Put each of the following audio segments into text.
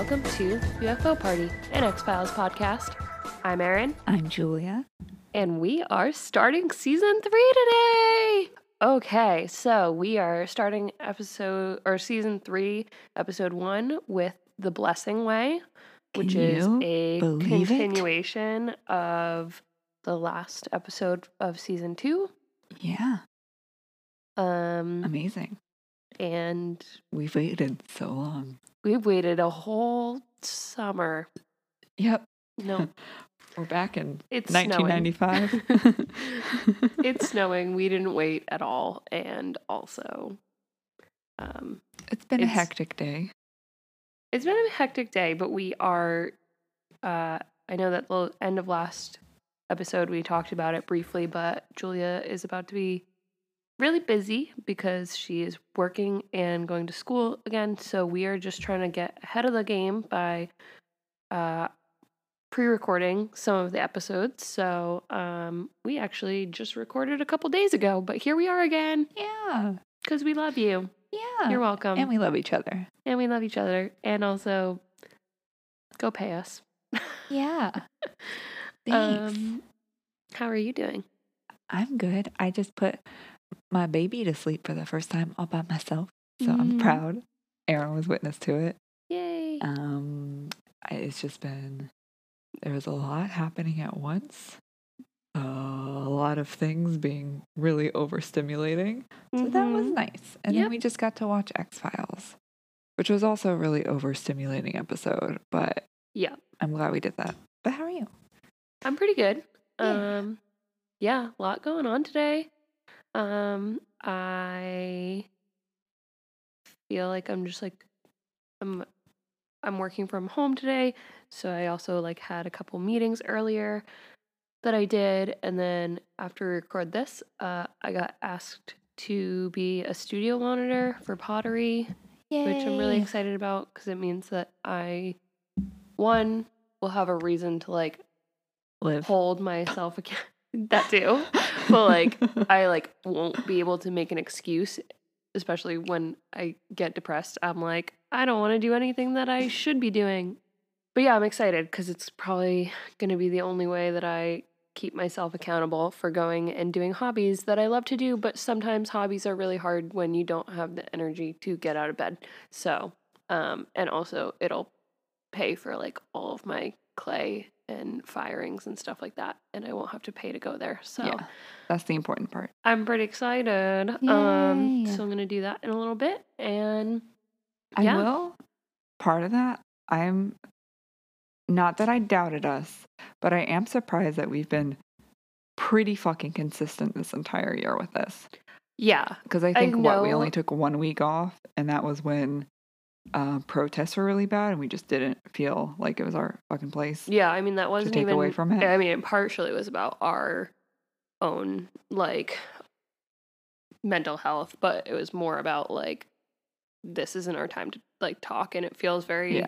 welcome to UFO Party, an X-Files podcast. I'm Erin. I'm Julia. And we are starting season 3 today! Okay, so we are starting season 3, episode 1 with The Blessing Way, which is a continuation of the last episode of season 2. Yeah. Amazing. And we've waited so long. We've waited a whole summer. Yep. No. We're back in 1995. It's snowing. We didn't wait at all. And also, it's been a hectic day. It's been a hectic day, but we are, I know that the end of last episode we talked about it briefly, but Julia is about to be really busy because she is working and going to school again. So we are just trying to get ahead of the game by pre-recording some of the episodes. So we actually just recorded a couple days ago, but here we are again. Yeah. Because we love you. Yeah. You're welcome. And we love each other. And we love each other. And also, go pay us. Yeah. Thanks. How are you doing? I'm good. I just put my baby to sleep for the first time all by myself, so I'm proud. Erin was witness to it. Yay! It's just been, there was a lot happening at once, a lot of things being really overstimulating, so that was nice. And then we just got to watch X-Files, which was also a really overstimulating episode, but yeah, I'm glad we did that. But how are you? I'm pretty good. Yeah. Yeah, a lot going on today. I feel like I'm just like, I'm working from home today. So I also like had a couple meetings earlier that I did. And then after we record this, I got asked to be a studio monitor for pottery, which I'm really excited about because it means that I, one, will have a reason to like live, hold myself accountable. That too. But like, I like won't be able to make an excuse, especially when I get depressed. I'm like, I don't want to do anything that I should be doing. But yeah, I'm excited because it's probably going to be the only way that I keep myself accountable for going and doing hobbies that I love to do. But sometimes hobbies are really hard when you don't have the energy to get out of bed. So, and also it'll pay for like all of my clay and firings and stuff like that, and I won't have to pay to go there. So yeah, that's the important part. I'm pretty excited. Yay. So I'm going to do that in a little bit, and yeah. I will. Part of that, I'm not that I doubted us, but I am surprised that we've been pretty fucking consistent this entire year with this. Yeah, because I think we only took 1 week off, and that was when protests were really bad, and we just didn't feel like it was our fucking place. Yeah, I mean that wasn't to take even away from it. I mean, it partially was about our own like mental health, but it was more about like this isn't our time to like talk, and it feels very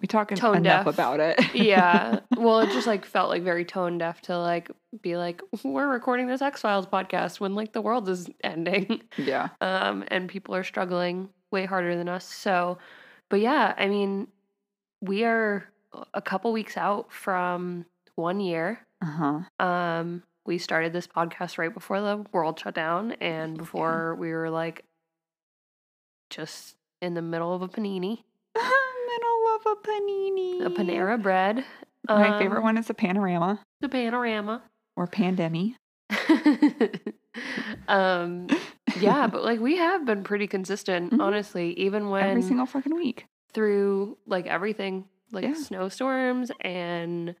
we talk enough deaf about it. Yeah, well, it just like felt like very tone deaf to like be like we're recording this X-Files podcast when like the world is ending. Yeah, and people are struggling way harder than us. So, but yeah, I mean, we are a couple weeks out from 1 year. We started this podcast right before the world shut down and before we were like just in the middle of a panini. A Panera Bread. My favorite one is a Panorama. The Panorama. Or Pandemi. Yeah, but like we have been pretty consistent, honestly, even when every single fucking week through like everything, like snowstorms and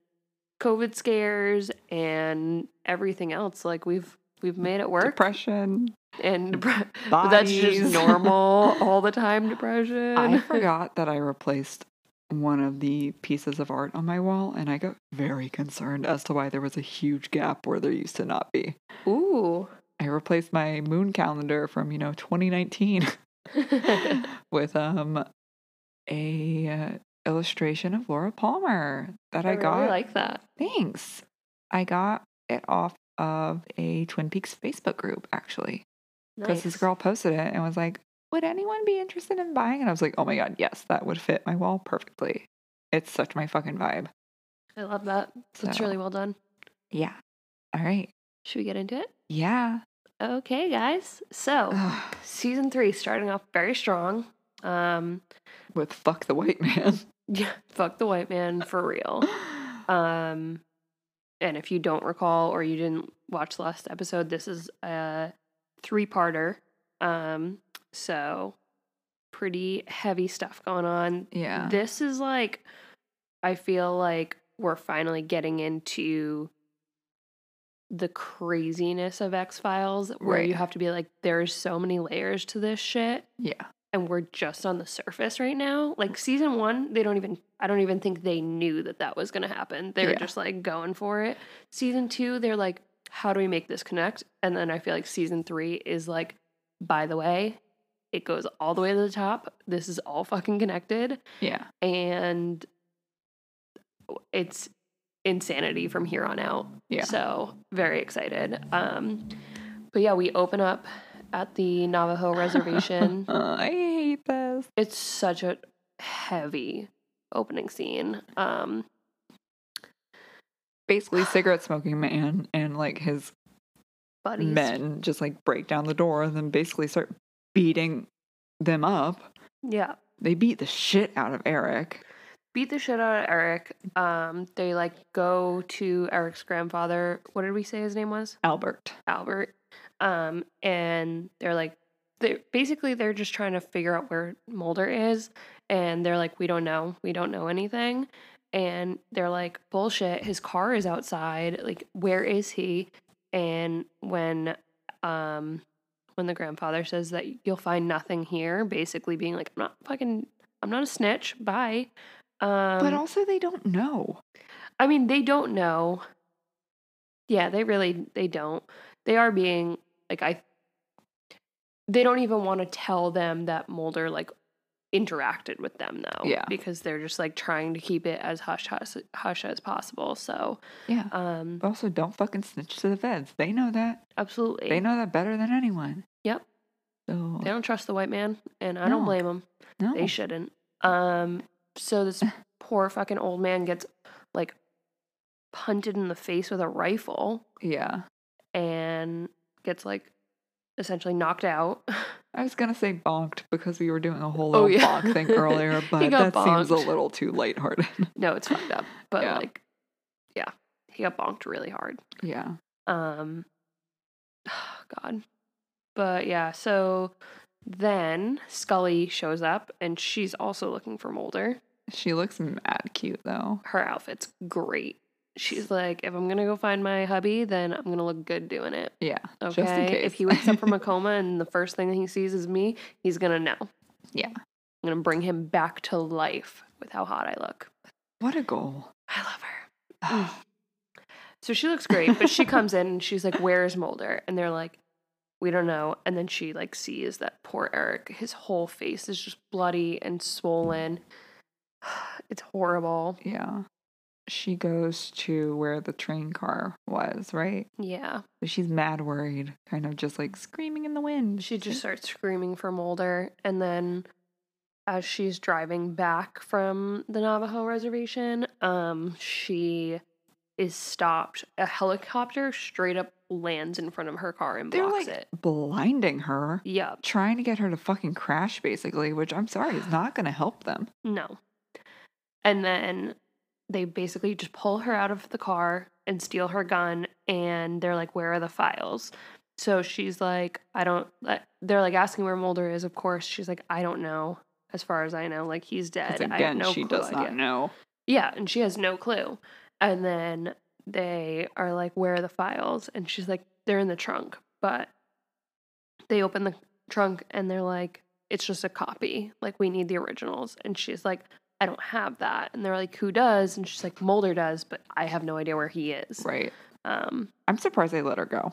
COVID scares and everything else. Like we've made it work. Depression and but that's just normal all the time. Depression. I forgot that I replaced one of the pieces of art on my wall, and I got very concerned as to why there was a huge gap where there used to not be. Ooh. I replaced my moon calendar from, 2019 with a illustration of Laura Palmer that I got. I really like that. Thanks. I got it off of a Twin Peaks Facebook group, actually. Because this girl posted it and was like, would anyone be interested in buying? And I was like, oh my God, yes, that would fit my wall perfectly. It's such my fucking vibe. I love that. It's really well done. Yeah. All right. Should we get into it? Yeah. Okay, guys. So, season 3 starting off very strong. With fuck the white man. Yeah, fuck the white man for real. And if you don't recall or you didn't watch the last episode, this is a 3-parter. So pretty heavy stuff going on. Yeah. This is like, I feel like we're finally getting into the craziness of X-Files where you have to be like, there's so many layers to this shit. Yeah. And we're just on the surface right now. Like season 1, I don't even think they knew that was going to happen. They were just like going for it. Season 2, they're like, how do we make this connect? And then I feel like season 3 is like, by the way, it goes all the way to the top. This is all fucking connected. Yeah. And it's insanity from here on out. Yeah. So very excited. But yeah, we open up at the Navajo reservation. Oh, I hate this. It's such a heavy opening scene. Basically, Cigarette Smoking Man and like his buddies, men, just like break down the door and then basically start beating them up. Yeah, they beat the shit out of Eric. They like go to Eric's grandfather. What did we say his name was? Albert. And they're like, they're just trying to figure out where Mulder is. And they're like, we don't know anything. And they're like, bullshit. His car is outside. Like, where is he? And when the grandfather says that you'll find nothing here, basically being like, I'm not a snitch. Bye. But also they don't know. I mean, they don't know. Yeah, they don't. They are being, like, they don't even want to tell them that Mulder, like, interacted with them, though. Yeah. Because they're just, like, trying to keep it as hush as possible, so. Yeah. But also, don't fucking snitch to the feds. They know that. Absolutely. They know that better than anyone. Yep. So. They don't trust the white man, and I don't blame them. No. They shouldn't. So this poor fucking old man gets, like, punted in the face with a rifle. Yeah. And gets, like, essentially knocked out. I was going to say bonked because we were doing a whole little bonk thing earlier, but that bonked seems a little too lighthearted. No, it's fucked up. But, he got bonked really hard. Yeah. Oh God. But, yeah, so then Scully shows up, and she's also looking for Mulder. She looks mad cute, though. Her outfit's great. She's like, if I'm going to go find my hubby, then I'm going to look good doing it. Yeah. Okay. Just in case. If he wakes up from a coma and the first thing he sees is me, he's going to know. Yeah. I'm going to bring him back to life with how hot I look. What a goal. I love her. So she looks great, but she comes in and she's like, where's Mulder? And they're like, we don't know. And then she like sees that poor Eric, his whole face is just bloody and swollen. It's horrible. Yeah. She goes to where the train car was, right? Yeah. So she's mad worried, kind of just like screaming in the wind. She just starts screaming for Mulder. And then as she's driving back from the Navajo reservation, she is stopped. A helicopter straight up lands in front of her car and blocks it. They're like blinding her. Yeah. Trying to get her to fucking crash, basically, which I'm sorry is not going to help them. No. And then they basically just pull her out of the car and steal her gun, and they're like, where are the files? So she's like, they're like asking where Mulder is, of course. She's like, I don't know. As far as I know, like, he's dead. Again, I have no clue. She does not know. Yeah, and she has no clue. And then they are like, where are the files? And she's like, they're in the trunk. But they open the trunk, and they're like, it's just a copy. Like, we need the originals. And she's like, I don't have that. And they're like, who does? And she's like, Mulder does, but I have no idea where he is. Right. I'm surprised they let her go.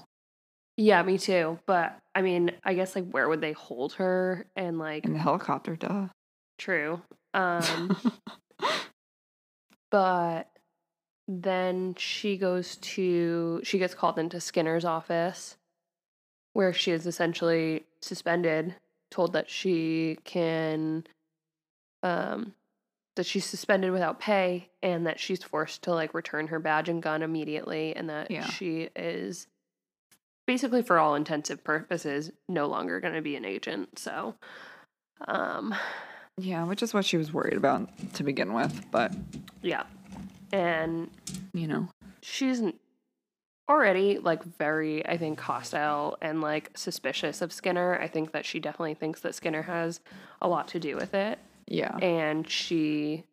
Yeah, me too. But I mean, I guess like where would they hold her? And like in the helicopter, duh. True. But then she gets called into Skinner's office where she is essentially suspended told that she can, that she's suspended without pay and that she's forced to, like, return her badge and gun immediately, and that she is basically, for all intensive purposes, no longer going to be an agent. So, yeah, which is what she was worried about to begin with, but yeah. And, you know, she's already, like, very, I think, hostile and, like, suspicious of Skinner. I think that she definitely thinks that Skinner has a lot to do with it. Yeah. And she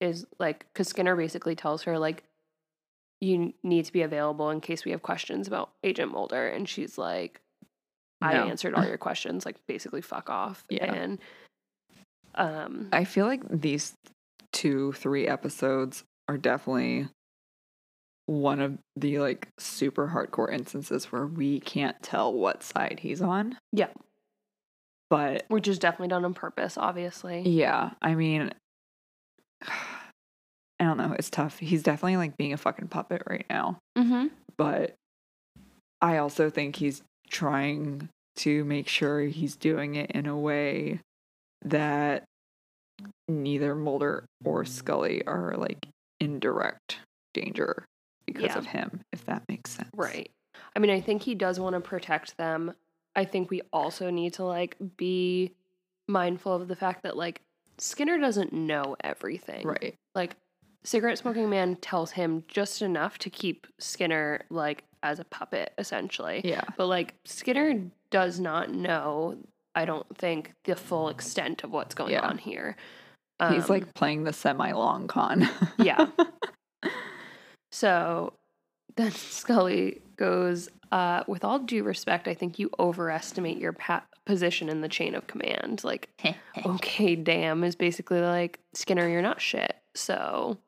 is, like, because Skinner basically tells her, like, you need to be available in case we have questions about Agent Mulder. And she's like, I answered all your questions. Like, basically, fuck off. Yeah. And I feel like these 2-3 episodes are definitely one of the, like, super hardcore instances where we can't tell what side he's on. Yeah. But which is definitely done on purpose, obviously. Yeah. I mean, I don't know. It's tough. He's definitely, like, being a fucking puppet right now. Mm-hmm. But I also think he's trying to make sure he's doing it in a way that neither Mulder or Scully are, like, in direct danger because of him, if that makes sense. Right. I mean, I think he does want to protect them. I think we also need to, like, be mindful of the fact that, like, Skinner doesn't know everything. Right. Like, Cigarette Smoking Man tells him just enough to keep Skinner, like, as a puppet, essentially. Yeah. But, like, Skinner does not know, I don't think, the full extent of what's going on here. He's, like, playing the semi-long con. Yeah. So then Scully goes, with all due respect, I think you overestimate your position in the chain of command. Like, okay, damn, is basically like, Skinner, you're not shit. So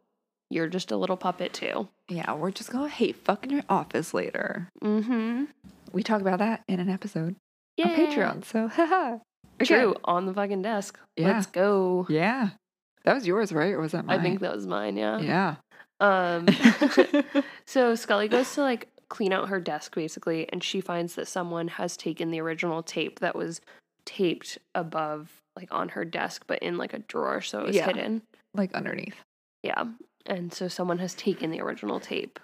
you're just a little puppet too. Yeah, we're just going to hate fucking your office later. Mm-hmm. We talk about that in an episode on Patreon. So, haha. Okay. True, on the fucking desk. Yeah. Let's go. Yeah. That was yours, right? Or was that mine? I think that was mine, yeah. Yeah. So Scully goes to, like, clean out her desk, basically, and she finds that someone has taken the original tape that was taped above, like, on her desk, but in, like, a drawer, so it was hidden. Like, underneath. Yeah. And so someone has taken the original tape.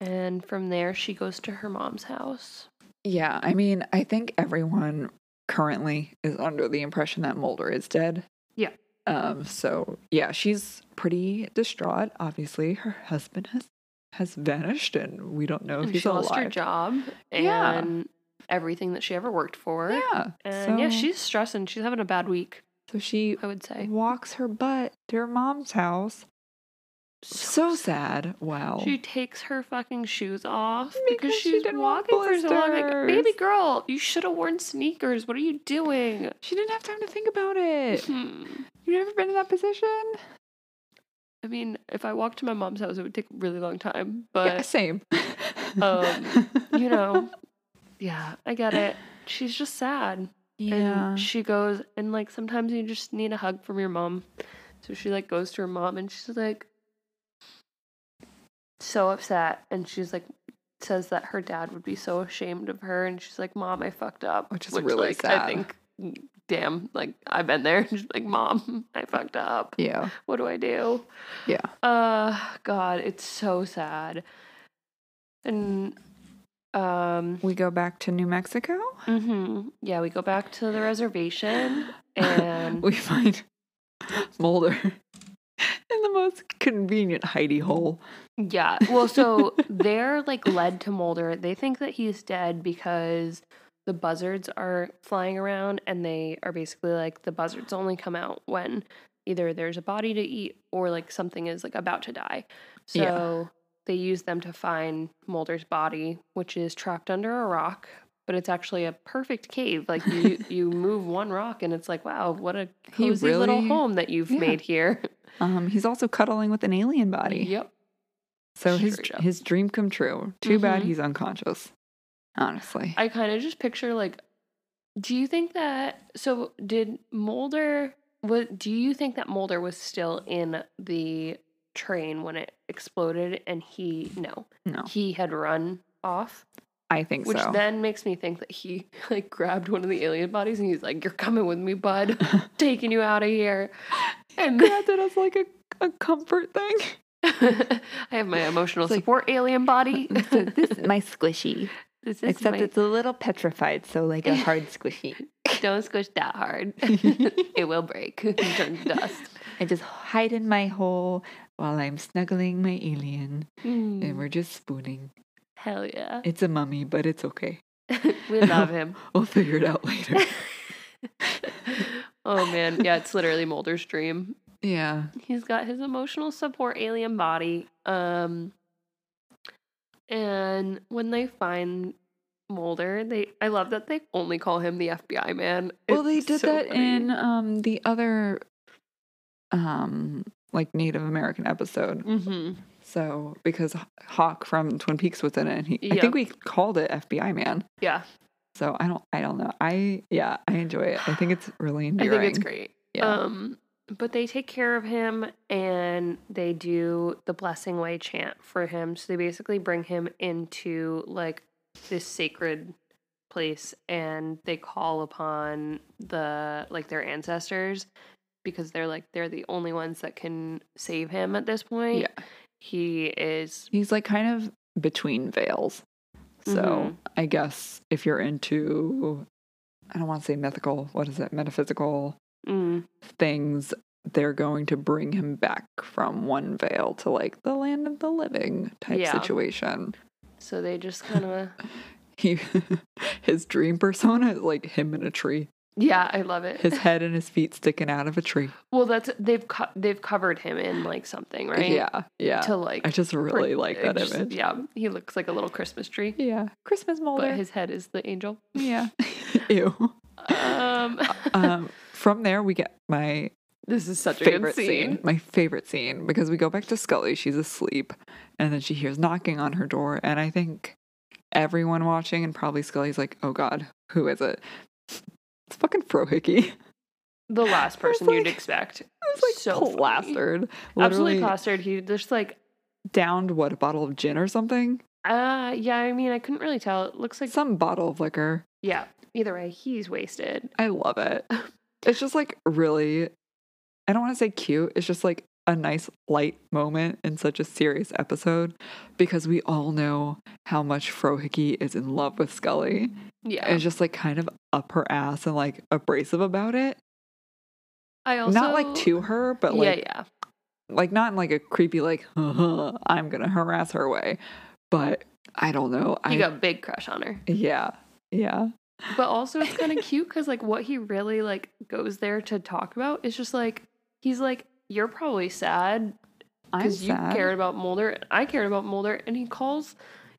And from there, she goes to her mom's house. Yeah, I mean, I think everyone currently is under the impression that Mulder is dead. Yeah. So, yeah, she's pretty distraught. Obviously, her husband has vanished, and we don't know if he's alive. She lost her job and everything that she ever worked for. Yeah. And, yeah, she's stressing. She's having a bad week. So she, I would say, walks her butt to her mom's house. So sad. Wow. She takes her fucking shoes off because she's been walking for so long. Like, baby girl, you should have worn sneakers. What are you doing? She didn't have time to think about it. Mm-hmm. You've never been in that position? I mean, if I walked to my mom's house, it would take a really long time. But yeah, same. You know, yeah, I get it. She's just sad. Yeah. And she goes, and, like, sometimes you just need a hug from your mom. So she, like, goes to her mom, and she's, like, so upset, and she's, like, says that her dad would be so ashamed of her, and she's like, Mom, I fucked up. Which is really, like, sad. I think, damn, like, I've been there. She's like, Mom, I fucked up. Yeah. What do I do? Yeah. God, it's so sad. And we go back to New Mexico? Mm-hmm. Yeah, we go back to the reservation, and we find Mulder in the most convenient hidey hole. Yeah. Well, so they're, like, led to Mulder. They think that he's dead because the buzzards are flying around, and they are basically, like, the buzzards only come out when either there's a body to eat or, like, something is, like, about to die. So they use them to find Mulder's body, which is trapped under a rock, but it's actually a perfect cave. Like, you move one rock and it's like, wow, what a cozy little home that you've made here. He's also cuddling with an alien body. Yep. So his dream come true. Too bad he's unconscious. Honestly. I kind of just picture, like, do you think that, so did Mulder, do you think that Mulder was still in the train when it exploded and he, no. He had run off? I think so. Which then makes me think that he, like, grabbed one of the alien bodies and he's like, "You're coming with me, bud. I'm taking you out of here." And grabbed it as, like, a comfort thing. I have my emotional support, like, alien body. So this is my squishy. It's a little petrified, so like a hard squishy. Don't squish that hard. It will break and turn to dust. I just hide in my hole while I'm snuggling my alien, and we're just spooning. Hell yeah. It's a mummy, but it's okay. We love him. We'll figure it out later. Oh, man. Yeah, it's literally Mulder's dream. Yeah. He's got his emotional support alien body. And when they find Mulder, I love that they only call him the FBI man. Well, they did that in the other like Native American episode. Mm-hmm. So because Hawk from Twin Peaks was in it, and I think we called it FBI Man. Yeah. So I don't know. I enjoy it. I think it's really endearing. I think it's great. Yeah. But they take care of him, and they do the Blessing Way chant for him. So they basically bring him into, like, this sacred place, and they call upon their ancestors, because they're the only ones that can save him at this point. Yeah. He's like kind of between veils. So I guess if you're into, I don't want to say mythical, what is it? Metaphysical things, they're going to bring him back from one veil to like the land of the living type situation. So they just kind of... his dream persona is like him in a tree. Yeah, I love it. His head and his feet sticking out of a tree. Well, they've covered him in like something, right? Yeah, yeah. To like, I just really like that image. Yeah, he looks like a little Christmas tree. Yeah, Christmas Mulder. But his head is the angel. Yeah. Ew. From there, we get my. This is such a good scene. My favorite scene, because we go back to Scully. She's asleep, and then she hears knocking on her door, and I think everyone watching and probably Scully's like, "Oh God, who is it?" It's fucking Frohike. The last person you'd expect. It's like so plastered. Absolutely plastered. He just like downed a bottle of gin or something? Yeah, I mean, I couldn't really tell. It looks like some bottle of liquor. Yeah. Either way, he's wasted. I love it. It's just like really, I don't want to say cute. It's just like a nice light moment in such a serious episode, because we all know how much Frohike is in love with Scully. Yeah. And just like kind of up her ass and like abrasive about it. I also not like to her, but like, yeah. Like not in like a creepy, like, I'm going to harass her way, but I don't know. You got a big crush on her. Yeah. Yeah. But also it's kind of cute, because like what he really like goes there to talk about is just like, he's like, "You're probably sad because you cared about Mulder. I cared about Mulder." And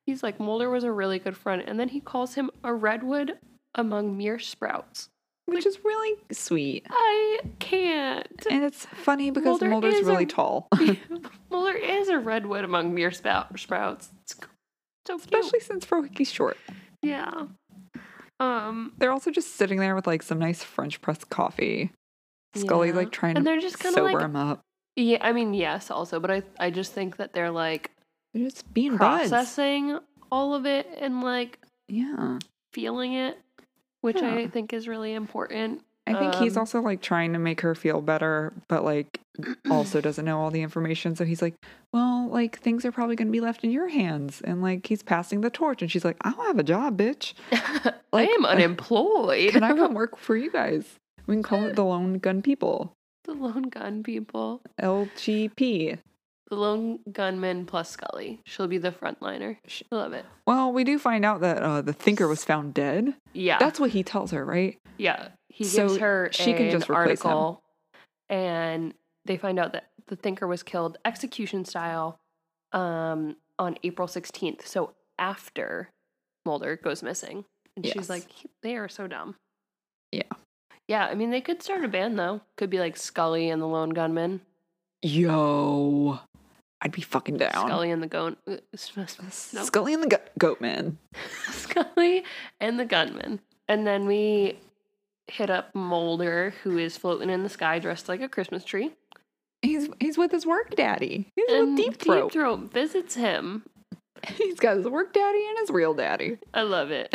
he's like, "Mulder was a really good friend." And then he calls him a redwood among mere sprouts. Which is really sweet. I can't. And it's funny because Mulder's really tall. Mulder is a redwood among mere sprouts. It's so cute. Especially since Frohike's short. Yeah. They're also just sitting there with like some nice French press coffee. Scully's like trying to sober him up. Yeah, I mean, yes, also, but I just think that they're like just being processing all of it and like feeling it, which I think is really important. I think he's also like trying to make her feel better, but like also doesn't know all the information. So he's like, "Well, like things are probably going to be left in your hands," and like he's passing the torch, and she's like, "I don't have a job, bitch. Like, I am unemployed. Can I come work for you guys? We can call it the Lone Gun People." The Lone Gun People. LGP. The Lone Gunman plus Scully. She'll be the frontliner. I love it. Well, we do find out that the Thinker was found dead. Yeah. That's what he tells her, right? Yeah. He gives her an article, and they find out that the Thinker was killed execution style on April 16th. So after Mulder goes missing. And she's like, they are so dumb. Yeah. Yeah, I mean, they could start a band, though. Could be like Scully and the Lone Gunman. Yo. I'd be fucking down. Scully and the Scully and the Goatman. Scully and the Gunman. And then we hit up Mulder, who is floating in the sky dressed like a Christmas tree. He's with his work daddy. He's with Deep Throat. Deep Throat visits him. He's got his work daddy and his real daddy. I love it.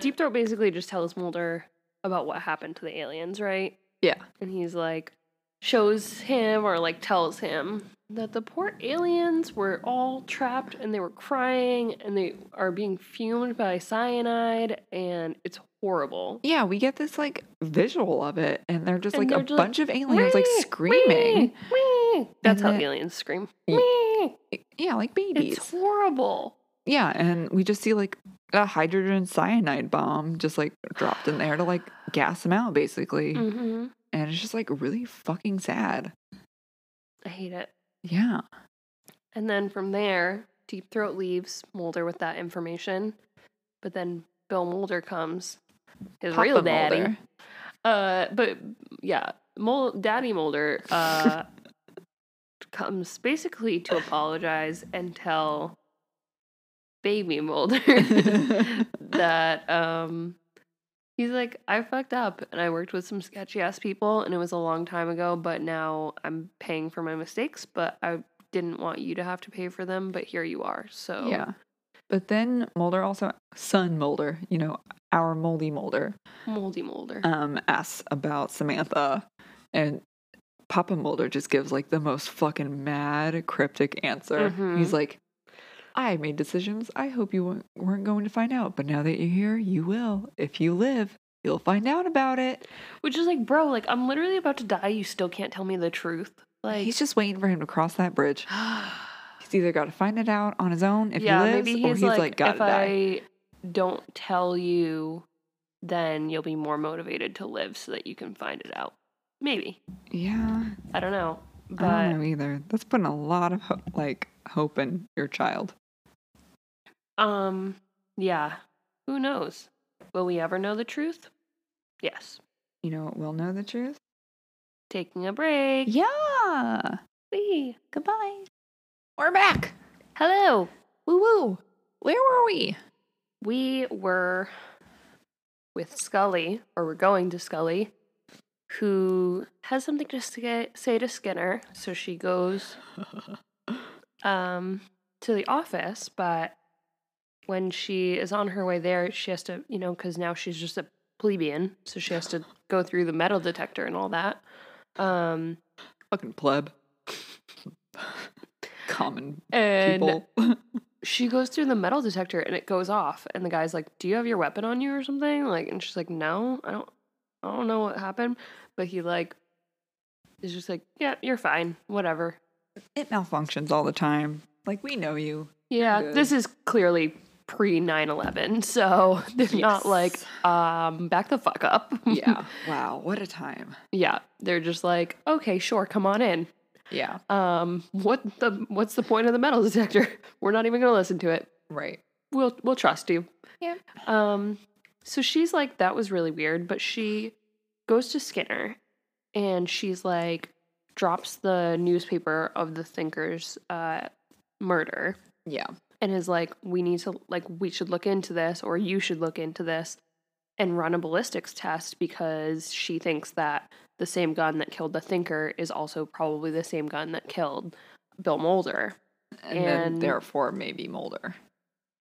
Deep Throat basically just tells Mulder about what happened to the aliens, right? Yeah. And he's like, shows him or like tells him that the poor aliens were all trapped and they were crying and they are being fumed by cyanide and it's horrible. Yeah, we get this like visual of it and they're just and like they're a just bunch of aliens like screaming. Wee, wee. That's how the aliens scream. Wee. Yeah, like babies. It's horrible. Yeah, and we just see like a hydrogen cyanide bomb just like dropped in there to like gas them out basically. Mm-hmm. And it's just like really fucking sad. I hate it. Yeah. And then from there, Deep Throat leaves Mulder with that information. But then Bill Mulder comes. His Papa real daddy. Mulder. But yeah, Daddy Mulder comes basically to apologize and tell Baby Mulder that he's like, I fucked up and I worked with some sketchy ass people and it was a long time ago, but now I'm paying for my mistakes, but I didn't want you to have to pay for them, but here you are. So yeah. But then Mulder also, son Mulder, you know, our moldy Mulder. Moldy Mulder. Asks about Samantha, and Papa Mulder just gives like the most fucking mad cryptic answer. Mm-hmm. He's like, I made decisions I hope you weren't going to find out, but now that you're here, you will. If you live, you'll find out about it. Which is like, bro, like, I'm literally about to die. You still can't tell me the truth. Like, he's just waiting for him to cross that bridge. He's either got to find it out on his own if he lives, maybe he's like gotta die. If I don't tell you, then you'll be more motivated to live so that you can find it out. Maybe. Yeah. I don't know. But I don't know either. That's putting a lot of, like, hope in your child. Yeah. Who knows? Will we ever know the truth? Yes. You know what we'll know the truth? Taking a break. Yeah. Wee. Goodbye. We're back. Hello. Woo woo. Where were we? We were with Scully, or we're going to Scully, who has something to say to Skinner. So she goes to the office, but when she is on her way there, she has to, you know, because now she's just a plebeian, so she has to go through the metal detector and all that. Fucking pleb. Common people. She goes through the metal detector and it goes off, and the guy's like, "Do you have your weapon on you or something?" Like, and she's like, "No, I don't know what happened," but he like is just like, "Yeah, you're fine, whatever." It malfunctions all the time. Like, we know you. Yeah, good. This is clearly pre-9/11, so they're not like, back the fuck up. Yeah. Wow, what a time. Yeah, they're just like, okay, sure, come on in. Yeah. What's the point of the metal detector? We're not even going to listen to it. Right. We'll trust you. Yeah. So she's like, that was really weird, but she goes to Skinner, and she's like, drops the newspaper of the Thinker's murder. Yeah. And is like, we should look into this, or you should look into this and run a ballistics test, because she thinks that the same gun that killed the Thinker is also probably the same gun that killed Bill Mulder. And then therefore maybe Mulder.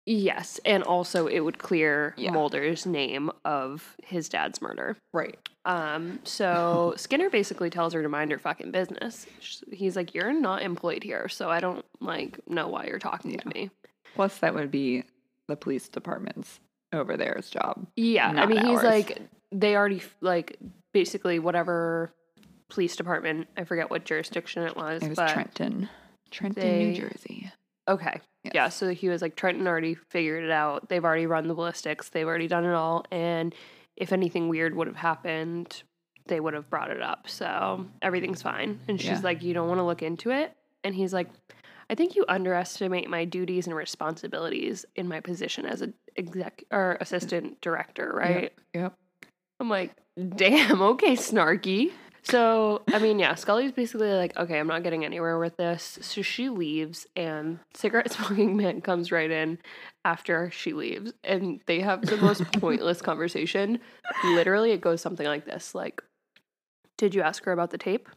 Yes. And also it would clear Mulder's name of his dad's murder. Right. So Skinner basically tells her to mind her fucking business. He's like, you're not employed here, so I don't know why you're talking to me. Plus that would be the police department's over there's job. Yeah. I mean, he's like, they already basically whatever police department, I forget what jurisdiction it was. It was Trenton, New Jersey. Okay. Yes. Yeah, so he was like, Trenton already figured it out. They've already run the ballistics. They've already done it all. And if anything weird would have happened, they would have brought it up. So everything's fine. And she's like, you don't want to look into it? And he's like, I think you underestimate my duties and responsibilities in my position as an assistant director, right? Yep. I'm like, damn, okay, snarky. So, I mean, yeah, Scully's basically like, okay, I'm not getting anywhere with this. So she leaves, and Cigarette Smoking Man comes right in after she leaves. And they have the most pointless conversation. Literally, it goes something like this. Like, did you ask her about the tape?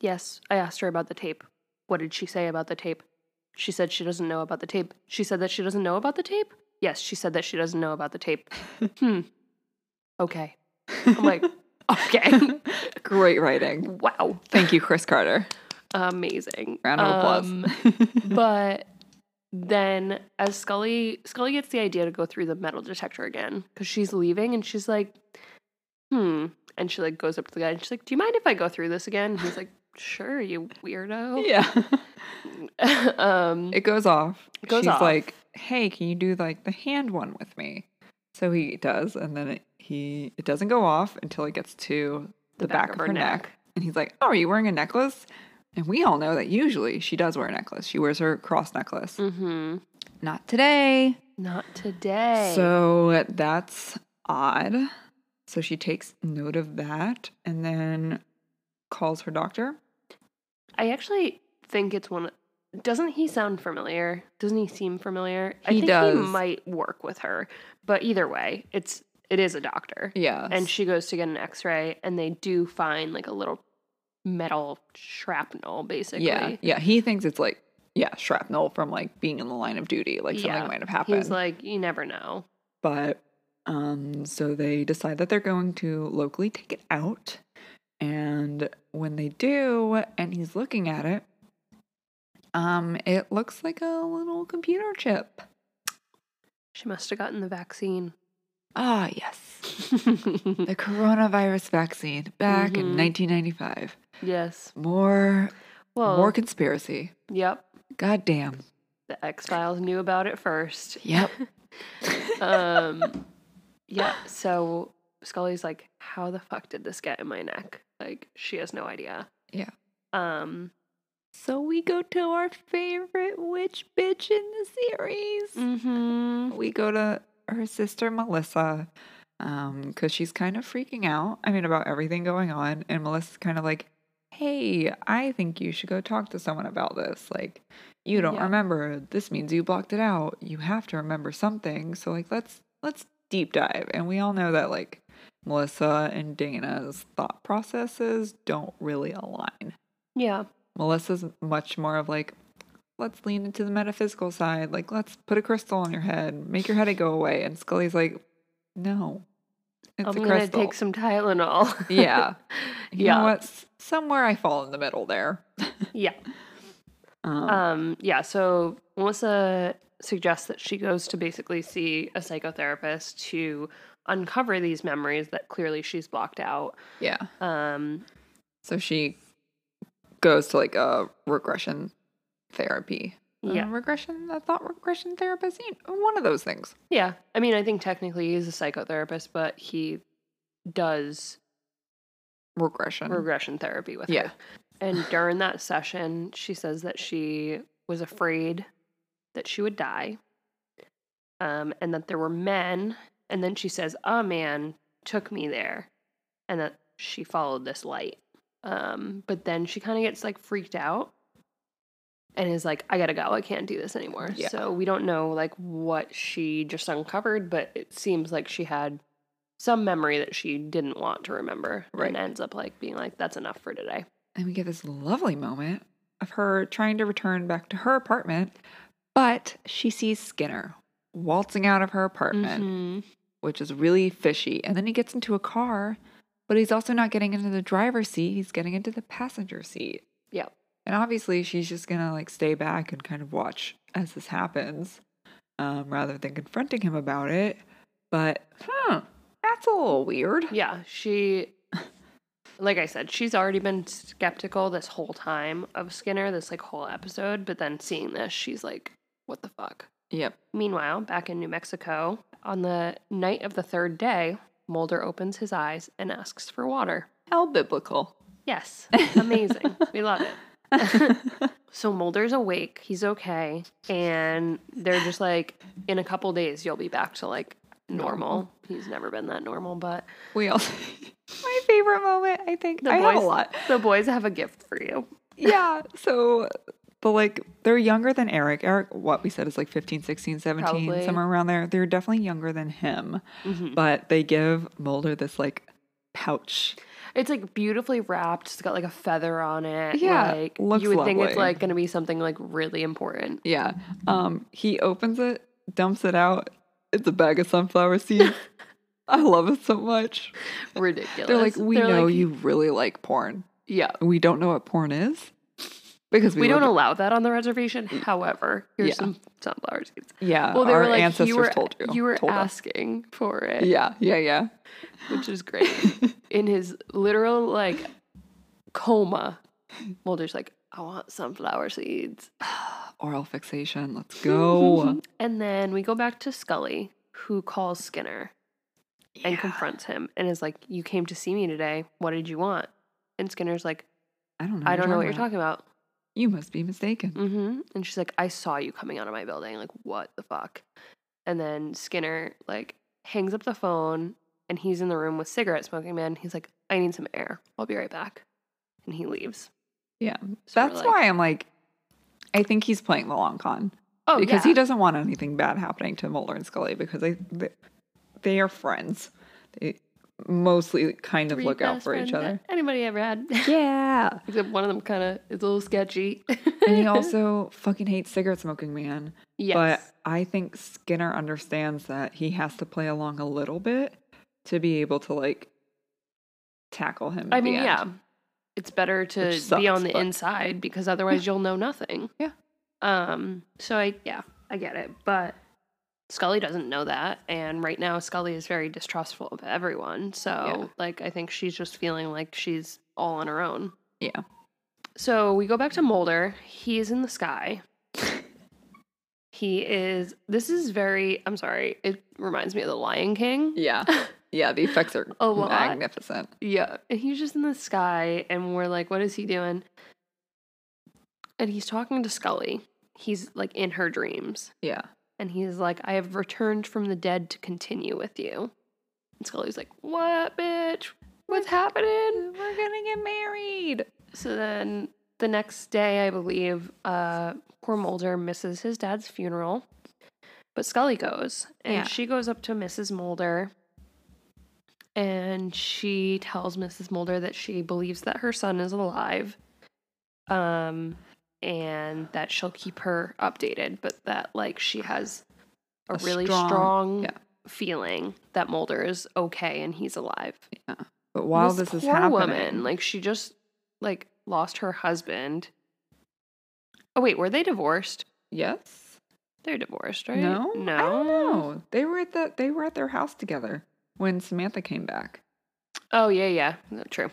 Yes, I asked her about the tape. What did she say about the tape? She said she doesn't know about the tape. She said that she doesn't know about the tape? Yes, she said that she doesn't know about the tape. Okay. I'm like, okay. Great writing. Wow. Thank you, Chris Carter. Amazing. Round of applause. But then as Scully gets the idea to go through the metal detector again because she's leaving and she's like, And she like goes up to the guy and she's like, do you mind if I go through this again? And he's like, sure, you weirdo. Yeah. It goes off. It goes off. She's like, hey, can you do like the hand one with me? So he does. And then it doesn't go off until it gets to the back of her neck. And he's like, oh, are you wearing a necklace? And we all know that usually she does wear a necklace. She wears her cross necklace. Mm-hmm. Not today. Not today. So that's odd. So she takes note of that and then calls her doctor. I actually think it's one. Doesn't he sound familiar? Doesn't he seem familiar? I think he might work with her. But either way, it is a doctor. Yeah. And she goes to get an X-ray and they do find like a little metal shrapnel, basically. Yeah. He thinks it's like, shrapnel from like being in the line of duty. Like something might have happened. He's like, you never know. But so they decide that they're going to locally take it out. And when they do, and he's looking at it, it looks like a little computer chip. She must have gotten the vaccine. Ah, yes. The coronavirus vaccine back in 1995. Yes. More conspiracy. Yep. Goddamn. The X-Files knew about it first. Yep. Yeah, so Scully's like, how the fuck did this get in my neck? Like, she has no idea. Yeah. So we go to our favorite witch bitch in the series. Mm-hmm. We go to her sister, Melissa, because she's kind of freaking out, about everything going on. And Melissa's kind of like, hey, I think you should go talk to someone about this. Like, you don't remember. This means you blocked it out. You have to remember something. So, like, let's deep dive. And we all know that, like, Melissa and Dana's thought processes don't really align. Yeah. Melissa's much more of like, let's lean into the metaphysical side. Like, let's put a crystal on your head, make your headache go away. And Scully's like, no, it's a crystal. I'm going to take some Tylenol. Yeah. You know what? Somewhere I fall in the middle there. Yeah. Yeah. So Melissa suggests that she goes to basically see a psychotherapist to uncover these memories that clearly she's blocked out. Yeah. So she goes to like a regression therapy. Yeah. A thought regression therapist. One of those things. Yeah. I think technically he's a psychotherapist, but he does regression therapy with her. And during that session, she says that she was afraid that she would die, and that there were men. And then she says, a man took me there, and that she followed this light. But then she kind of gets like freaked out and is like, I gotta go. I can't do this anymore. Yeah. So we don't know like what she just uncovered, but it seems like she had some memory that she didn't want to remember and ends up like being like, that's enough for today. And we get this lovely moment of her trying to return back to her apartment, but she sees Skinner waltzing out of her apartment, which is really fishy. And then he gets into a car, but he's also not getting into the driver's seat. He's getting into the passenger seat. Yeah. And obviously she's just going to like stay back and kind of watch as this happens, rather than confronting him about it. But, that's a little weird. Yeah. She, like I said, she's already been skeptical this whole time of Skinner, this like whole episode. But then seeing this, she's like, what the fuck? Yep. Meanwhile, back in New Mexico, on the night of the third day, Mulder opens his eyes and asks for water. How biblical. Yes. Amazing. We love it. So Mulder's awake. He's okay. And they're just like, in a couple days, you'll be back to like normal. He's never been that normal, but. We all. My favorite moment, I think. I have a lot. The boys have a gift for you. Yeah. So. But, like, they're younger than Eric. Eric, what we said is, like, 15, 16, 17, probably. Somewhere around there. They're definitely younger than him. Mm-hmm. But they give Mulder this, like, pouch. It's like beautifully wrapped. It's got like a feather on it. Yeah, like, looks you would lovely. Think it's like going to be something like really important. Yeah. He opens it, dumps it out. It's a bag of sunflower seeds. I love it so much. Ridiculous. They're like, we They're know like, you really like porn. Yeah. We don't know what porn is because we don't allow that on the reservation. However, here's some sunflower seeds. Yeah. Well, they our were like, ancestors told you. You were asking us. For it. Yeah. Yeah. Yeah. Which is great. In his literal like coma, Mulder's like, I want sunflower seeds. Oral fixation. Let's go. And then we go back to Scully, who calls Skinner. Yeah. And confronts him and is like, you came to see me today. What did you want? And Skinner's like, I don't know what you're talking about. You must be mistaken. Mm-hmm. And she's like, I saw you coming out of my building. Like, what the fuck? And then Skinner, like, hangs up the phone and he's in the room with Cigarette Smoking Man. He's like, I need some air. I'll be right back. And he leaves. Yeah. So that's like, why I'm like, I think he's playing the long con. Oh, because he doesn't want anything bad happening to Mulder and Scully because they are friends. They mostly kind of Three look out for each other. Anybody ever had. Yeah. Except one of them kind of is a little sketchy. And he also fucking hates Cigarette Smoking Man. Yes. But I think Skinner understands that he has to play along a little bit to be able to, like, tackle him. I mean, yeah. It's better to be on the inside because otherwise you'll know nothing. Yeah. So I get it. But Scully doesn't know that, and right now Scully is very distrustful of everyone, so, like, I think she's just feeling like she's all on her own. Yeah. So we go back to Mulder. He is in the sky. I'm sorry, it reminds me of The Lion King. Yeah. Yeah, the effects are magnificent. Yeah. And he's just in the sky, and we're like, what is he doing? And he's talking to Scully. He's, like, in her dreams. Yeah. And he's like, I have returned from the dead to continue with you. And Scully's like, what, bitch? What's happening? We're going to get married. So then the next day, I believe, poor Mulder misses his dad's funeral. But Scully goes. And she goes up to Mrs. Mulder. And she tells Mrs. Mulder that she believes that her son is alive. And that she'll keep her updated, but that, like, she has a really strong feeling that Mulder is okay and he's alive. Yeah. But while this is happening, woman, like, she just, like, lost her husband. Oh, wait, were they divorced? Yes. They're divorced, right? No. I don't know. They were at their house together when Samantha came back. Oh, yeah. No, true.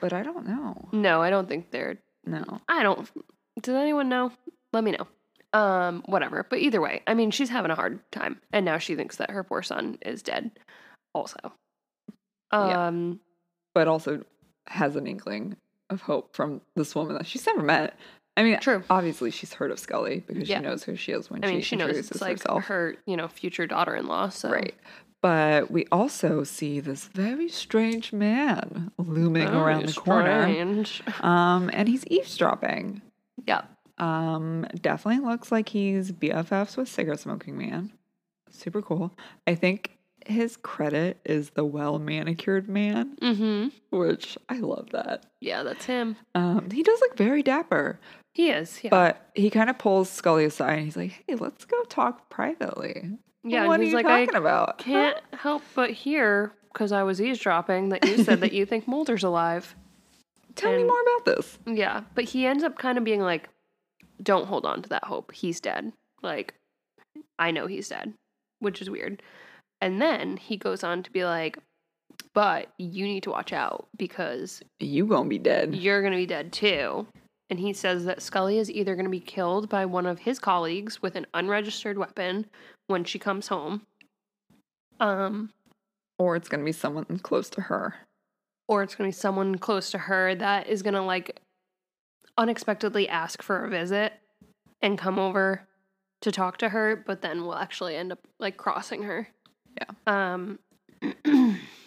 But I don't know. No, I don't think they're... No. I don't... Does anyone know? Let me know. Whatever. But either way, I mean, she's having a hard time. And now she thinks that her poor son is dead also. But also has an inkling of hope from this woman that she's never met. I mean, true. Obviously she's heard of Scully because she knows who she is when she knows it's like herself. Her, future daughter-in-law. So. Right. But we also see this very strange man looming around the corner. And he's eavesdropping. Yeah. Definitely looks like he's BFFs with Cigarette Smoking Man. Super cool. I think his credit is the Well Manicured Man, which I love that. Yeah, that's him. He does look very dapper. He is, yeah. But he kind of pulls Scully aside and he's like, hey, let's go talk privately. Yeah, what are you talking about? Can't help but hear, because I was eavesdropping, that you said that you think Mulder's alive. Tell me more about this. Yeah, but he ends up kind of being like, don't hold on to that hope. He's dead. Like, I know he's dead, which is weird. And then he goes on to be like, but you need to watch out because... You gonna be dead. You're gonna be dead too. And he says that Scully is either gonna be killed by one of his colleagues with an unregistered weapon when she comes home. Or it's gonna be someone close to her. Or it's going to be someone close to her that is going to, like, unexpectedly ask for a visit and come over to talk to her, but then we'll actually end up, like, crossing her. Yeah.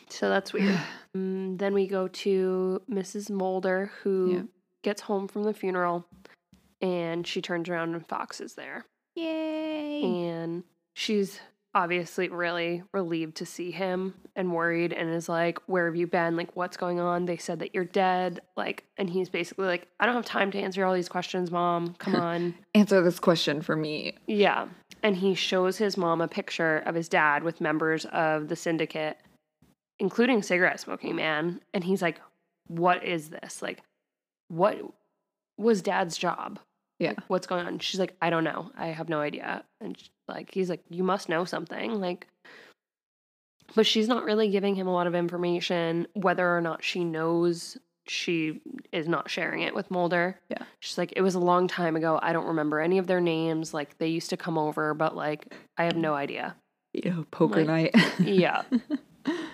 So that's weird. Then we go to Mrs. Mulder, who gets home from the funeral, and she turns around and Fox is there. Yay! And she's obviously really relieved to see him and worried and is like, where have you been? Like, what's going on? They said that you're dead. Like, and he's basically like, I don't have time to answer all these questions, Mom. Come on. Answer this question for me. Yeah. And he shows his mom a picture of his dad with members of the syndicate, including Cigarette Smoking Man. And he's like, what is this? Like, what was Dad's job? Yeah. Like, what's going on? She's like, I don't know. I have no idea. And she, like, he's like, you must know something. Like, but she's not really giving him a lot of information, whether or not she knows, she is not sharing it with Mulder. Yeah. She's like, it was a long time ago. I don't remember any of their names. Like, they used to come over, but like, I have no idea. Yeah. Poker night. Yeah.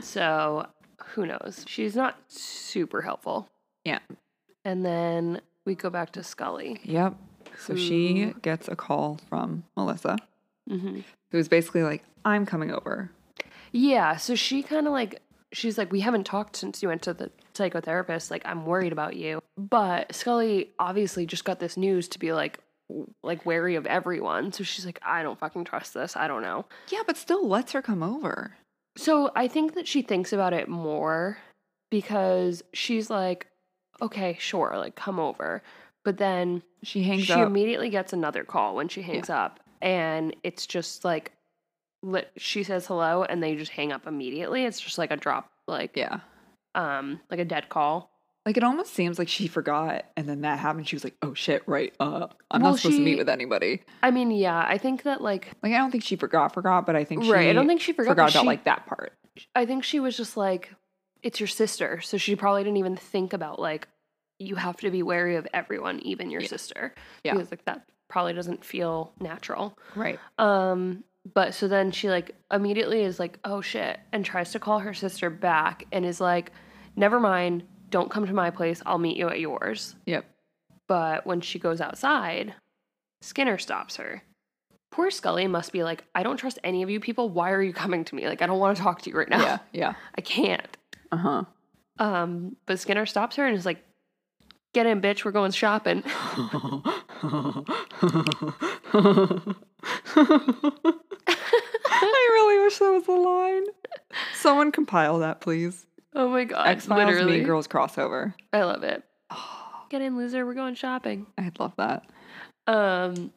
So who knows? She's not super helpful. Yeah. And then we go back to Scully. Yep. So she gets a call from Melissa, who's basically like, I'm coming over. Yeah. So she kind of like, she's like, we haven't talked since you went to the psychotherapist. Like, I'm worried about you. But Scully obviously just got this news to be like wary of everyone. So she's like, I don't fucking trust this. I don't know. Yeah, but still lets her come over. So I think that she thinks about it more because she's like, okay, sure, like, come over. But then she hangs up. She immediately gets another call when she hangs up. And it's just like, she says hello and they just hang up immediately. It's just like a drop, like, yeah, like a dead call. Like, it almost seems like she forgot. And then that happened. She was like, oh shit, right. I'm not supposed to meet with anybody. I mean, yeah, I think that like, I don't think she forgot, but I think she, right, I don't think she forgot about like that part. I think she was just like, it's your sister. So she probably didn't even think about like, you have to be wary of everyone, even your sister. Yeah. Because like that probably doesn't feel natural. Right. But so then she like immediately is like, oh shit, and tries to call her sister back and is like, never mind, don't come to my place, I'll meet you at yours. Yep. But when she goes outside, Skinner stops her. Poor Scully must be like, I don't trust any of you people. Why are you coming to me? Like, I don't want to talk to you right now. Yeah. Yeah. I can't. Uh-huh. But Skinner stops her and is like, get in, bitch. We're going shopping. I really wish that was the line. Someone compile that, please. Oh my god. X-Files, literally. Mean Girls crossover. I love it. Oh. Get in, loser. We're going shopping. I'd love that. They're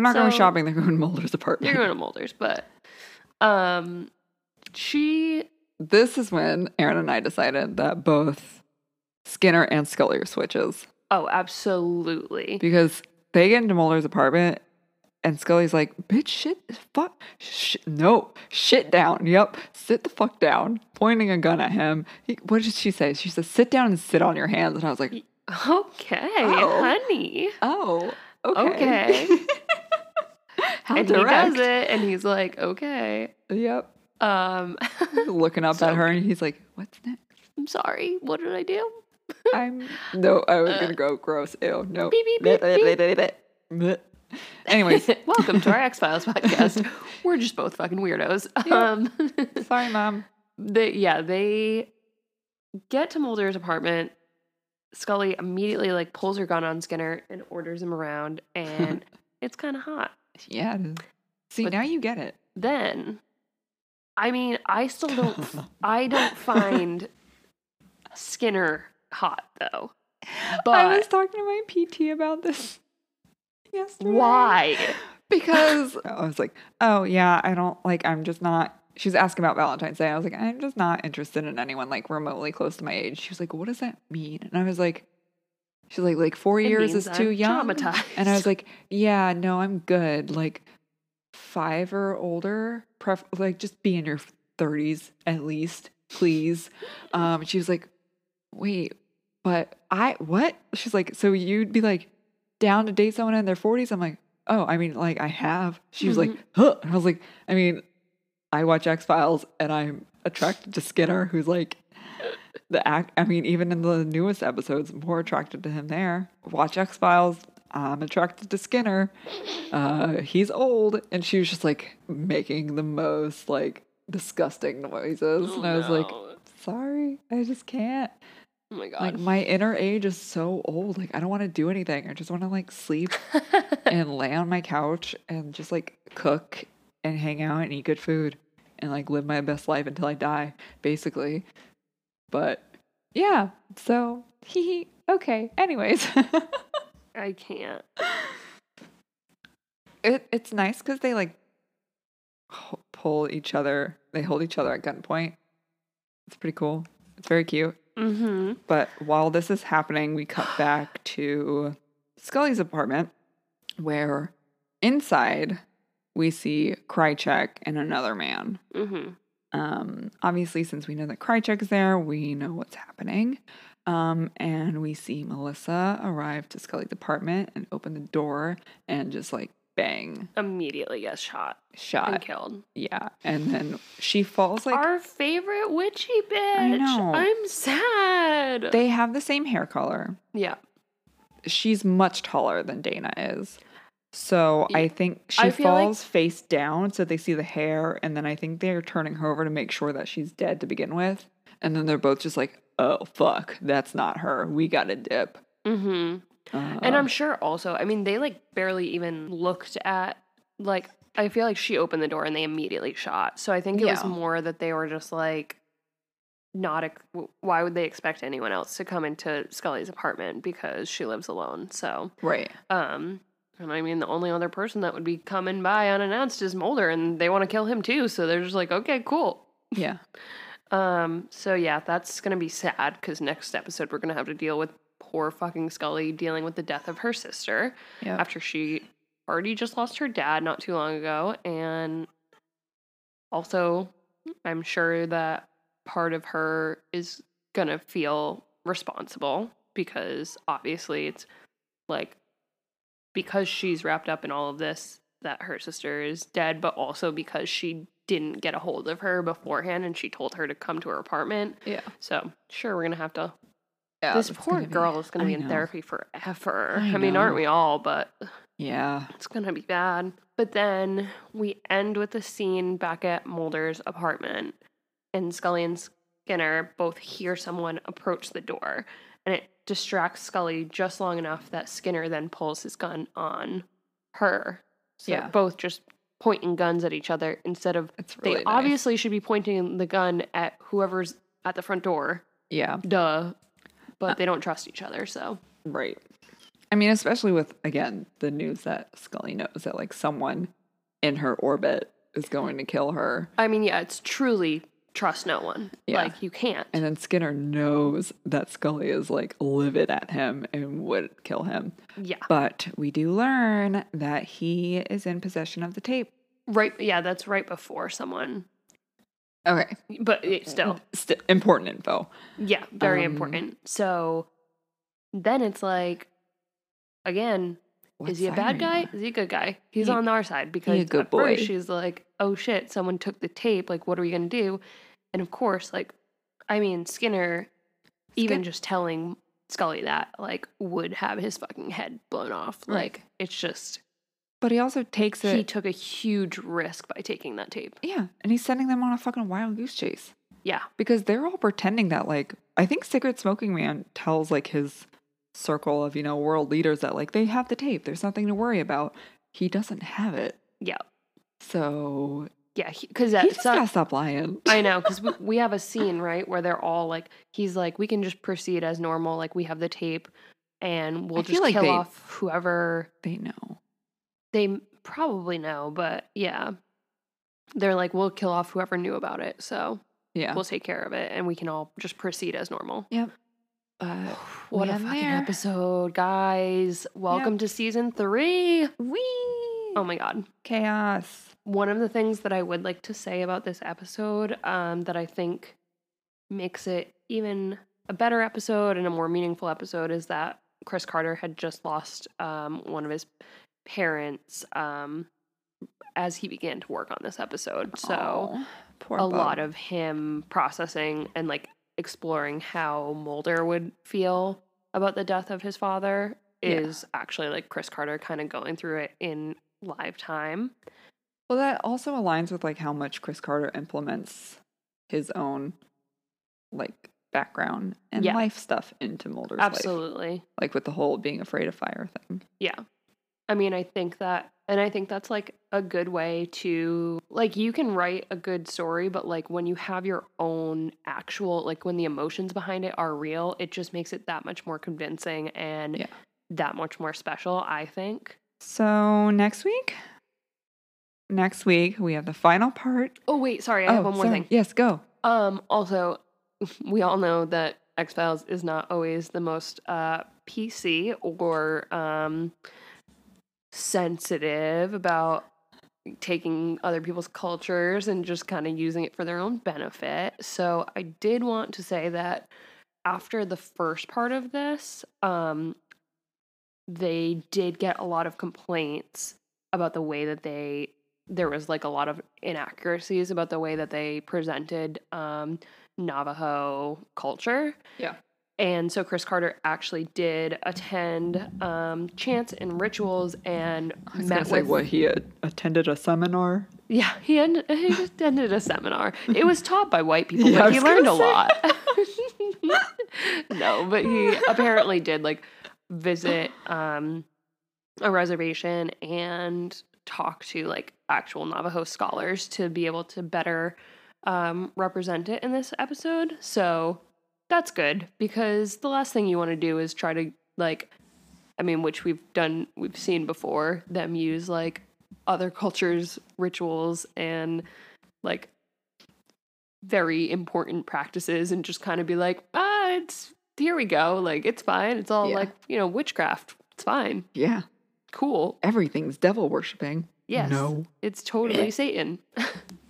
not going shopping. They're going to Mulder's apartment. They're going to Mulder's, but... This is when Aaron and I decided that both Skinner and Scully are switches. Oh, absolutely. Because they get into Mulder's apartment and Scully's like, bitch, shit down. Yep. Sit the fuck down. Pointing a gun at him. What did she say? She says, sit down and sit on your hands. And I was like, okay, honey. Oh, okay. How and direct. He does it. And he's like, okay. Yep. Looking up at her and he's like, what's next? I'm sorry. What did I do? I was gonna go gross. Ew, no. Beep, beep, beep, beep, beep. Anyways, welcome to our X-Files podcast. We're just both fucking weirdos. Yeah. Sorry, Mom. They get to Mulder's apartment. Scully immediately like pulls her gun on Skinner and orders him around, and it's kind of hot. Yeah. It is. See, but now you get it. Then, I mean, I still don't. I don't find Skinner hot though. But I was talking to my PT about this yesterday. Why? Because I was like, oh yeah, I don't like, I'm just not. She was asking about Valentine's Day. And I was like, I'm just not interested in anyone like remotely close to my age. She was like, what does that mean? And I was like, she's like 4 years is too young. Traumatized. And I was like, yeah, no, I'm good. Like 5 or older, like just be in your 30s at least, please. She was like, wait, but what? She's like, so you'd be like down to date someone in their 40s? I'm like, oh, I mean, like I have. She was like, huh. And I was like, I mean, I watch X-Files and I'm attracted to Skinner, who's like even in the newest episodes, more attracted to him there. Watch X-Files, I'm attracted to Skinner. He's old. And she was just like making the most like disgusting noises. And I was like, sorry, I just can't. Oh my god! Like my inner age is so old. Like I don't want to do anything. I just want to like sleep and lay on my couch and just like cook and hang out and eat good food and like live my best life until I die, basically. But yeah, so okay. Anyways, I can't. It's nice because they like pull each other. They hold each other at gunpoint. It's pretty cool. It's very cute. Mm-hmm. But while this is happening, we cut back to Scully's apartment, where inside we see Krycek and another man. Mm-hmm. Obviously, since we know that Krycek is there, we know what's happening. And we see Melissa arrive to Scully's apartment and open the door and just like bang. Immediately gets shot. And killed. Yeah. And then she falls like... Our favorite witchy bitch. I know. I'm sad. They have the same hair color. Yeah. She's much taller than Dana is. So yeah. I think she falls like face down, so they see the hair. And then I think they're turning her over to make sure that she's dead to begin with. And then they're both just like... oh, fuck, that's not her. We got a dip. Mm-hmm. And I'm sure also, I mean, they, like, barely even looked at, like, I feel like she opened the door and they immediately shot. So I think it was more that they were just, like, why would they expect anyone else to come into Scully's apartment because she lives alone, so. Right. And I mean, the only other person that would be coming by unannounced is Mulder, and they want to kill him, too. So they're just like, okay, cool. Yeah. So yeah, that's gonna be sad because next episode we're gonna have to deal with poor fucking Scully dealing with the death of her sister after she already just lost her dad not too long ago, and also I'm sure that part of her is gonna feel responsible because obviously it's like because she's wrapped up in all of this that her sister is dead, but also because she didn't get a hold of her beforehand and she told her to come to her apartment. Yeah. So, sure, we're going to have to... Yeah, this poor girl is going to be in therapy forever. I mean, aren't we all, but... Yeah. It's going to be bad. But then we end with a scene back at Mulder's apartment and Scully and Skinner both hear someone approach the door and it distracts Scully just long enough that Skinner then pulls his gun on her. So yeah. Both just... pointing guns at each other instead of really they obviously should be pointing the gun at whoever's at the front door. Yeah. Duh. But they don't trust each other, so. Right. I mean, especially with, again, the news that Scully knows that, like, someone in her orbit is going to kill her. I mean, yeah, it's truly trust no one. Yeah. Like, you can't. And then Skinner knows that Scully is, like, livid at him and would kill him. Yeah. But we do learn that he is in possession of the tape. Right. Yeah, that's right before someone. Okay. But still. Important info. Yeah, very important. So then it's like, again, is he a bad guy? Is he a good guy? He's on our side because at first she's like, oh shit, someone took the tape. Like, what are we going to do? And of course, like, I mean, Skinner, even just telling Scully that, like, would have his fucking head blown off. Right. Like, it's just... But he also takes it... He took a huge risk by taking that tape. Yeah, and he's sending them on a fucking wild goose chase. Yeah. Because they're all pretending that, like... I think Cigarette Smoking Man tells, like, his circle of, you know, world leaders that, like, they have the tape. There's nothing to worry about. He doesn't have it. Yeah. So... Yeah, because he just gotta stop lying. I know, because we have a scene, right, where they're all like, he's like, we can just proceed as normal, like we have the tape, and we'll just kill off whoever. They know. They probably know, but yeah. They're like, we'll kill off whoever knew about it, so yeah, we'll take care of it, and we can all just proceed as normal. Yep. What a fucking episode, guys. Welcome to season 3. Whee! Oh my god. Chaos. One of the things that I would like to say about this episode that I think makes it even a better episode and a more meaningful episode is that Chris Carter had just lost one of his parents as he began to work on this episode. So a lot of him processing and like exploring how Mulder would feel about the death of his father is actually like Chris Carter kind of going through it in live time. Well, that also aligns with, like, how much Chris Carter implements his own, like, background and life stuff into Mulder's life. Absolutely. Like, with the whole being afraid of fire thing. Yeah. I mean, I think that And I think that's like a good way to, like, you can write a good story, but like when you have your own actual, like when the emotions behind it are real, it just makes it that much more convincing and that much more special, I think. So next week we have the final part. Oh, wait, sorry. I have one more thing. Yes, go. Also, we all know that X-Files is not always the most PC or sensitive about taking other people's cultures and just kind of using it for their own benefit. So I did want to say that after the first part of this, they did get a lot of complaints about the way that there was like a lot of inaccuracies about the way that they presented Navajo culture. Yeah. And so Chris Carter actually did attend chants and rituals and attended a seminar. Yeah, he attended a seminar. It was taught by white people, but he learned a lot. No, but he apparently did like visit a reservation and talk to like actual Navajo scholars to be able to better represent it in this episode. So that's good, because the last thing you want to do is try to, like, I mean, which we've seen before, them use, like, other cultures' rituals and, like, very important practices and just kind of be like, here we go, like, it's fine, it's all, like, you know, witchcraft, it's fine. Yeah. Cool. Everything's devil worshipping. Yes. No. It's totally Satan.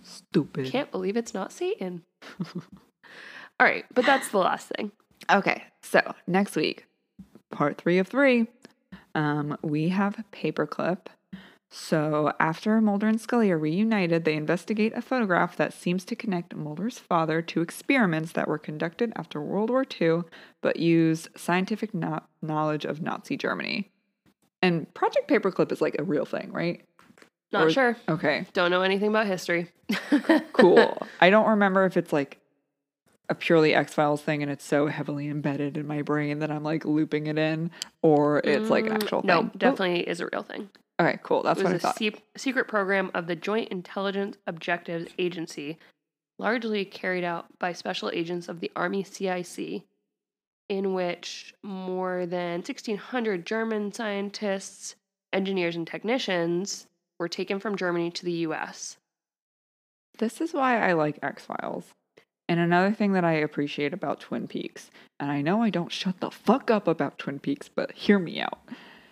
Stupid. Can't believe it's not Satan. All right, but that's the last thing. Okay, so next week, part 3 of 3, we have Paperclip. So after Mulder and Scully are reunited, they investigate a photograph that seems to connect Mulder's father to experiments that were conducted after World War II, but use scientific knowledge of Nazi Germany. And Project Paperclip is like a real thing, right? Not sure. Okay. Don't know anything about history. Cool. I don't remember if it's like a purely X-Files thing and it's so heavily embedded in my brain that I'm like looping it in, or it's like an actual thing. No, definitely is a real thing. All right, cool. That's what I thought. It was a secret program of the Joint Intelligence Objectives Agency, largely carried out by special agents of the Army CIC, in which more than 1,600 German scientists, engineers, and technicians were taken from Germany to the U.S. This is why I like X-Files. And another thing that I appreciate about Twin Peaks, and I know I don't shut the fuck up about Twin Peaks, but hear me out.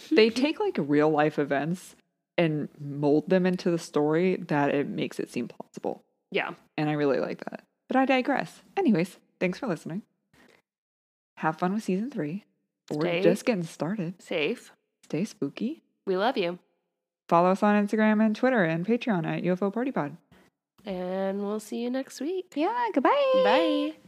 They take like real life events and mold them into the story that it makes it seem plausible. Yeah. And I really like that. But I digress. Anyways, thanks for listening. Have fun with season 3. We're just getting started. Safe. Stay spooky. We love you. Follow us on Instagram and Twitter and Patreon at UFO Party Pod. And we'll see you next week. Yeah, goodbye. Bye.